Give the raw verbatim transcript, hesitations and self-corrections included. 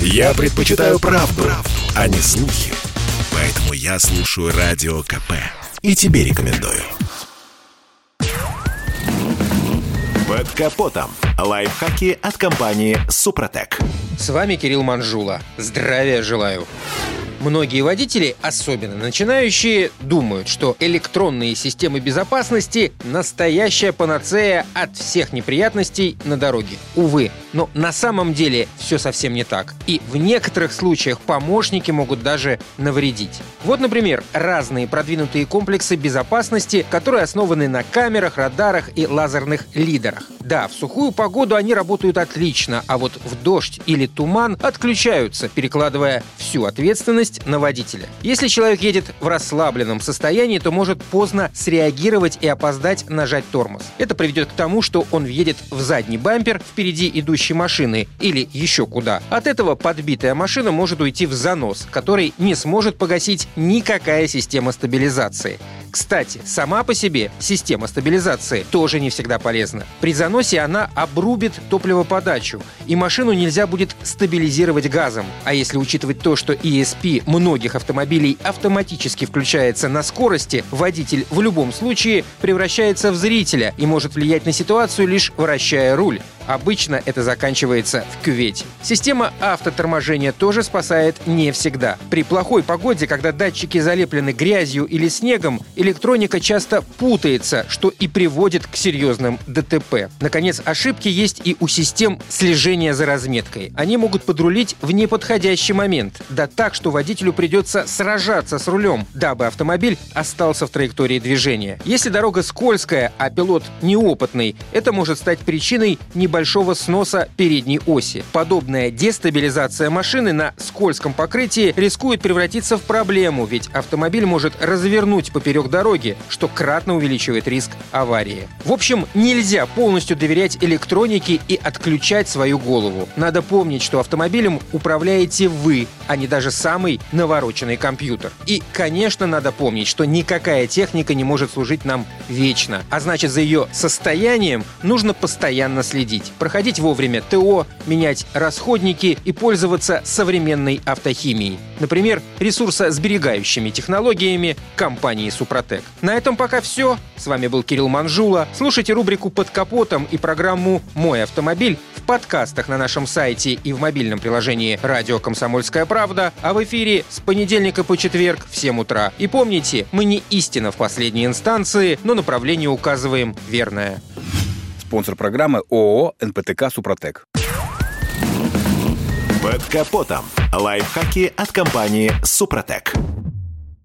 Я предпочитаю правду, правду, а не слухи. Поэтому я слушаю Радио КП. И тебе рекомендую. Под капотом. Лайфхаки от компании «Супротек». С вами Кирилл Манжула. Здравия желаю. Многие водители, особенно начинающие, думают, что электронные системы безопасности – настоящая панацея от всех неприятностей на дороге. Увы, но на самом деле все совсем не так. И в некоторых случаях помощники могут даже навредить. Вот, например, разные продвинутые комплексы безопасности, которые основаны на камерах, радарах и лазерных лидерах. Да, в сухую погоду они работают отлично, а вот в дождь или туман отключаются, перекладывая всю ответственность на водителя. Если человек едет в расслабленном состоянии, то может поздно среагировать и опоздать нажать тормоз. Это приведет к тому, что он въедет в задний бампер впереди идущей машины или еще куда. От этого подбитая машина может уйти в занос, который не сможет погасить никакая система стабилизации. Кстати, сама по себе система стабилизации тоже не всегда полезна. При заносе она обрубит топливоподачу, и машину нельзя будет стабилизировать газом. А если учитывать то, что и эс пи многих автомобилей автоматически включается на скорости, водитель в любом случае превращается в зрителя и может влиять на ситуацию, лишь вращая руль. Обычно это заканчивается в кювете. Система автоторможения тоже спасает не всегда. При плохой погоде, когда датчики залеплены грязью или снегом, электроника часто путается, что и приводит к серьезным дэ тэ пэ. Наконец, ошибки есть и у систем слежения за разметкой. Они могут подрулить в неподходящий момент, да так, что водителю придется сражаться с рулем, дабы автомобиль остался в траектории движения. Если дорога скользкая, а пилот неопытный, это может стать причиной небольшого большого сноса передней оси. Подобная дестабилизация машины на скользком покрытии рискует превратиться в проблему, ведь автомобиль может развернуть поперек дороги, что кратно увеличивает риск аварии. В общем, нельзя полностью доверять электронике и отключать свою голову. Надо помнить, что автомобилем управляете вы, а не даже самый навороченный компьютер. И, конечно, надо помнить, что никакая техника не может служить нам вечно, а значит, за ее состоянием нужно постоянно следить. Проходить вовремя тэ о, менять расходники и пользоваться современной автохимией. Например, ресурсосберегающими технологиями компании «Супротек». На этом пока все. С вами был Кирилл Манжула. Слушайте рубрику «Под капотом» и программу «Мой автомобиль» в подкастах на нашем сайте и в мобильном приложении «Радио Комсомольская правда», а в эфире с понедельника по четверг в семь утра. И помните, мы не истина в последней инстанции, но направление указываем верное. Спонсор программы ООО «эн пэ тэ ка Супротек». Под капотом. Лайфхаки от компании «Супротек».